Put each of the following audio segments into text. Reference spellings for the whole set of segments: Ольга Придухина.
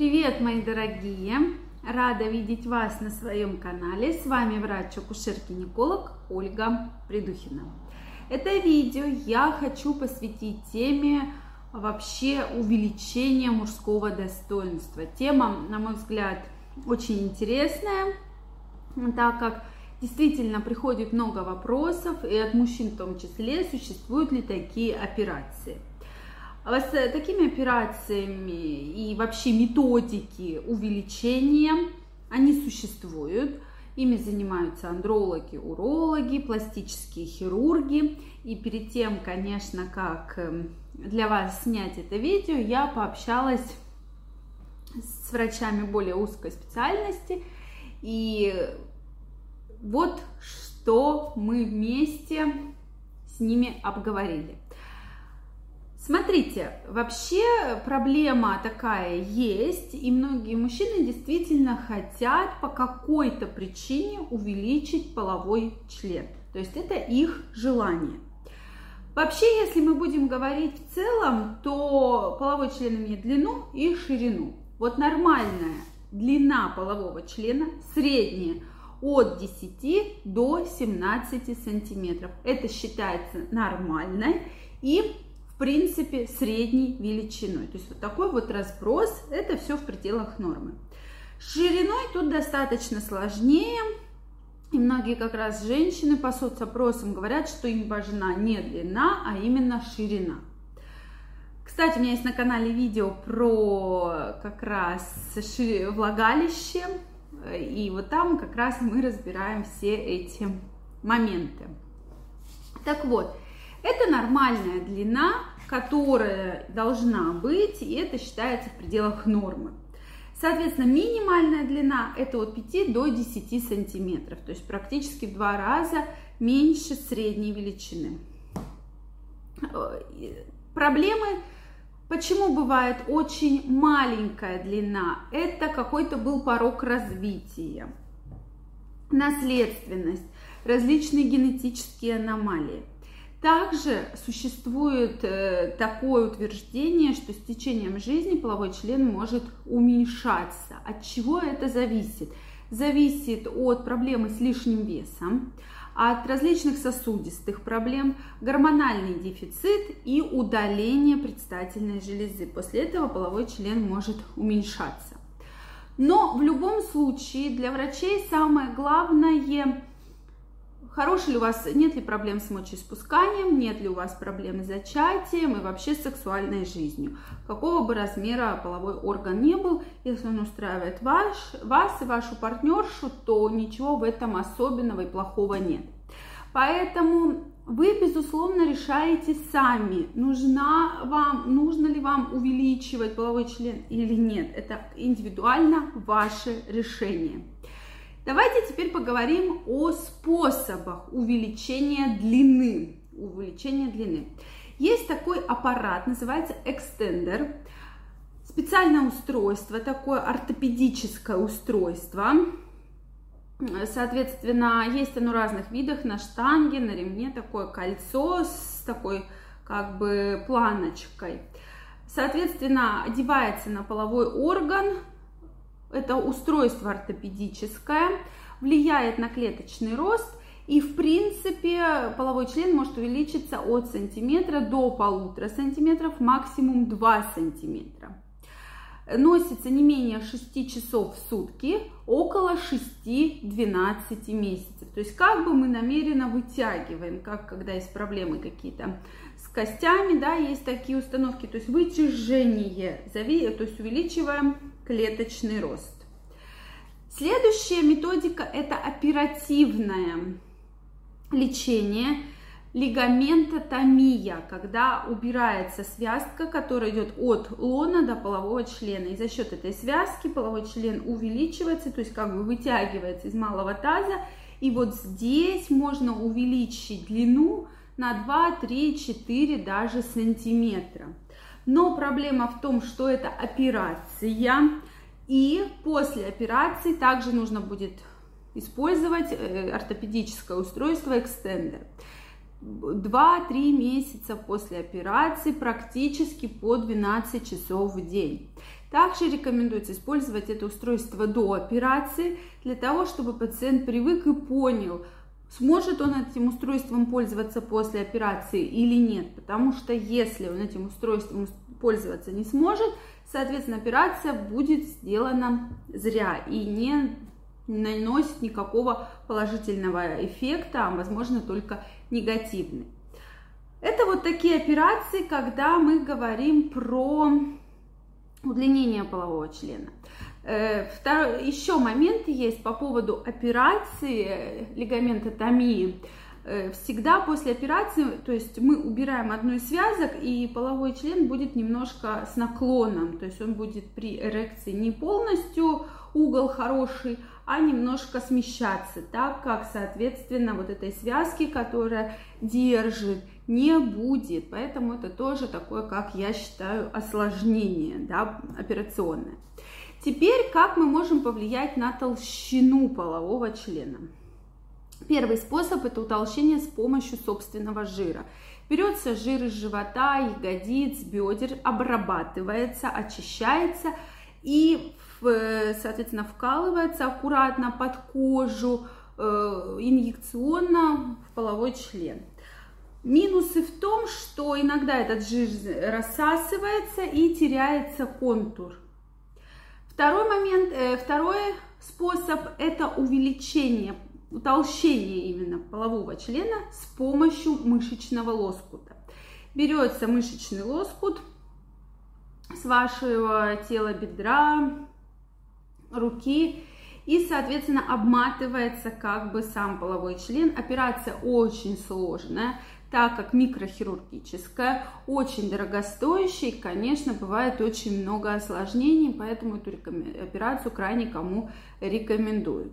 Привет, мои дорогие! Рада видеть вас на своем канале. С вами врач-акушер-гинеколог Ольга Придухина. Это видео я хочу посвятить теме вообще увеличения мужского достоинства. Тема, на мой взгляд, очень интересная, так как действительно приходит много вопросов, и от мужчин в том числе, существуют ли такие операции. С такими операциями и вообще методики увеличения, они существуют. Ими занимаются андрологи, урологи, пластические хирурги. И перед тем, конечно, как для вас снять это видео, я пообщалась с врачами более узкой специальности. И вот что мы вместе с ними обговорили. Смотрите, вообще проблема такая есть, и многие мужчины действительно хотят по какой-то причине увеличить половой член. То есть это их желание. Вообще, если мы будем говорить в целом, то половой член имеет длину и ширину. Вот нормальная длина полового члена, средняя, от 10 до 17 сантиметров. Это считается нормальной и в принципе средней величиной. То есть вот такой вот разброс, это все в пределах нормы. С шириной тут достаточно сложнее, и многие как раз женщины по соцопросам говорят, что им важна не длина, а именно ширина. Кстати, у меня есть на канале видео про как раз влагалище, и вот там как раз мы разбираем все эти моменты. Так вот, это нормальная длина, которая должна быть, и это считается в пределах нормы. Соответственно, минимальная длина – это от 5 до 10 сантиметров, то есть практически в 2 раза меньше средней величины. Проблемы, почему бывает очень маленькая длина – это какой-то был порог развития, наследственность, различные генетические аномалии. Также существует такое утверждение, что с течением жизни половой член может уменьшаться. От чего это зависит? Зависит от проблемы с лишним весом, от различных сосудистых проблем, гормональный дефицит и удаление предстательной железы. После этого половой член может уменьшаться. Но в любом случае для врачей самое главное – хороший ли у вас, нет ли проблем с мочеиспусканием, нет ли у вас проблем с зачатием и вообще с сексуальной жизнью. Какого бы размера половой орган ни был, если он устраивает вас и вашу партнершу, то ничего в этом особенного и плохого нет. Поэтому вы, безусловно, решаете сами, нужно ли вам увеличивать половой член или нет. Это индивидуально ваше решение. Давайте теперь поговорим о способах увеличения длины. Есть такой аппарат, называется экстендер. Специальное устройство, такое ортопедическое устройство. Соответственно, есть оно в разных видах, на штанге, на ремне, такое кольцо с такой как бы планочкой. Соответственно, одевается на половой орган. Это устройство ортопедическое, влияет на клеточный рост, и в принципе половой член может увеличиться от сантиметра до 1,5 сантиметров, максимум 2 сантиметра. Носится не менее 6 часов в сутки, около 6-12 месяцев. То есть как бы мы намеренно вытягиваем, как когда есть проблемы какие-то с костями, да, есть такие установки, то есть вытяжение, то есть увеличиваем клеточный рост. Следующая методика – это оперативное лечение, лигаментотомия, когда убирается связка, которая идет от лона до полового члена. И за счет этой связки половой член увеличивается, то есть как бы вытягивается из малого таза. И вот здесь можно увеличить длину на 2, 3, 4 даже сантиметра. Но проблема в том, что это операция, и после операции также нужно будет использовать ортопедическое устройство экстендер. 2-3 месяца после операции, практически по 12 часов в день. Также рекомендуется использовать это устройство до операции, для того, чтобы пациент привык и понял, сможет он этим устройством пользоваться после операции или нет. Потому что если он этим устройством пользоваться не сможет, соответственно, операция будет сделана зря и не наносит никакого положительного эффекта, а возможно только негативный. Это вот такие операции, когда мы говорим про удлинение полового члена. Еще момент есть по поводу операции лигаментотомии. Всегда после операции, то есть мы убираем одну из связок, и половой член будет немножко с наклоном, то есть он будет при эрекции не полностью угол хороший, а немножко смещаться, так как, соответственно, вот этой связки, которая держит, не будет. Поэтому это тоже такое, как я считаю, осложнение, да, операционное. Теперь, как мы можем повлиять на толщину полового члена? Первый способ – это утолщение с помощью собственного жира. Берется жир из живота, ягодиц, бедер, обрабатывается, очищается и, соответственно, вкалывается аккуратно под кожу, инъекционно в половой член. Минусы в том, что иногда этот жир рассасывается и теряется контур. Второй момент, второй способ – это увеличение контура. Утолщение именно полового члена с помощью мышечного лоскута. Берется мышечный лоскут с вашего тела, бедра, руки и, соответственно, обматывается как бы сам половой член. Операция очень сложная, так как микрохирургическая, очень дорогостоящая и, конечно, бывает очень много осложнений, поэтому эту операцию крайне кому рекомендуют.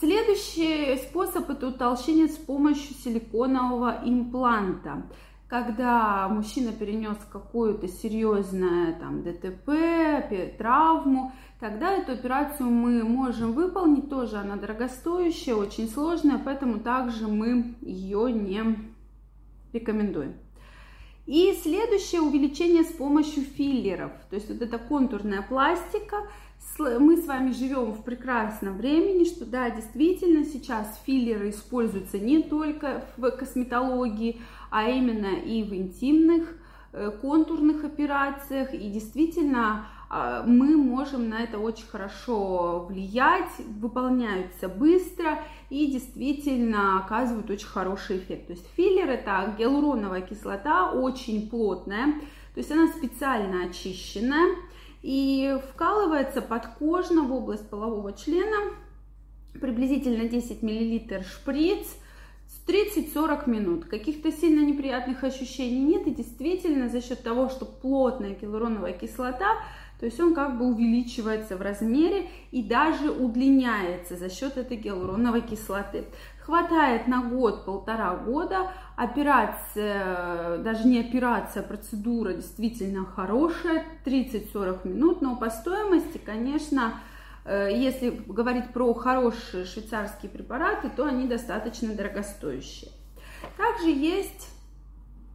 Следующий способ – это утолщение с помощью силиконового импланта. Когда мужчина перенес какое-то серьезное там, ДТП, травму, тогда эту операцию мы можем выполнить. Тоже она дорогостоящая, очень сложная, поэтому также мы ее не рекомендуем. И следующее увеличение с помощью филлеров, то есть вот это контурная пластика. Мы с вами живем в прекрасном времени, что да, действительно сейчас филлеры используются не только в косметологии, а именно и в интимных контурных операциях. И действительно мы можем на это очень хорошо влиять, выполняются быстро и действительно оказывают очень хороший эффект. То есть филлер – это гиалуроновая кислота, очень плотная, то есть она специально очищенная и вкалывается подкожно в область полового члена, приблизительно 10 мл шприц, 30-40 минут. Каких-то сильно неприятных ощущений нет, и действительно за счет того, что плотная гиалуроновая кислота, то есть он как бы увеличивается в размере и даже удлиняется за счет этой гиалуроновой кислоты. Хватает на год-полтора года. Операция, даже не операция, а процедура действительно хорошая, 30-40 минут, но по стоимости, конечно, если говорить про хорошие швейцарские препараты, то они достаточно дорогостоящие. Также есть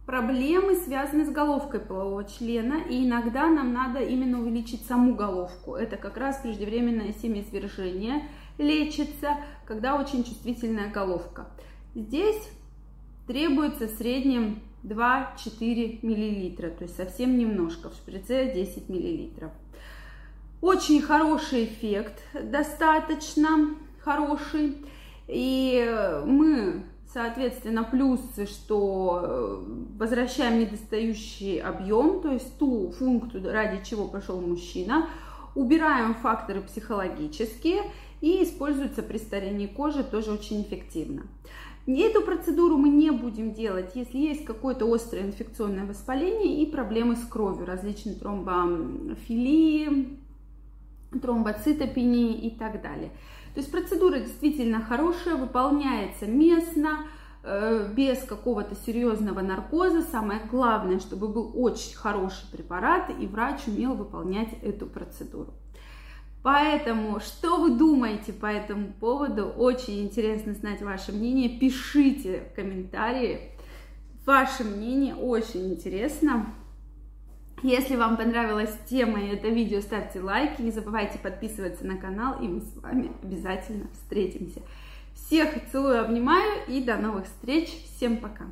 проблемы, связанные с головкой полового члена, и иногда нам надо именно увеличить саму головку. Это как раз преждевременное семяизвержение лечится, когда очень чувствительная головка. Здесь требуется в среднем 2-4 мл, то есть совсем немножко, в шприце 10 мл. Очень хороший эффект, достаточно хороший. И мы, соответственно, плюсы, что возвращаем недостающий объем, то есть ту функцию, ради чего пошел мужчина, убираем факторы психологические и используется при старении кожи тоже очень эффективно. Эту процедуру мы не будем делать, если есть какое-то острое инфекционное воспаление и проблемы с кровью, различные тромбофилии, тромбоцитопении и так далее. То есть процедура действительно хорошая, выполняется местно, без какого-то серьезного наркоза. Самое главное, чтобы был очень хороший препарат и врач умел выполнять эту процедуру. Поэтому, что вы думаете по этому поводу? Очень интересно знать ваше мнение. Пишите в комментарии. Ваше мнение очень интересно. Если вам понравилась тема и это видео, ставьте лайки, не забывайте подписываться на канал, и мы с вами обязательно встретимся. Всех целую, обнимаю и до новых встреч. Всем пока!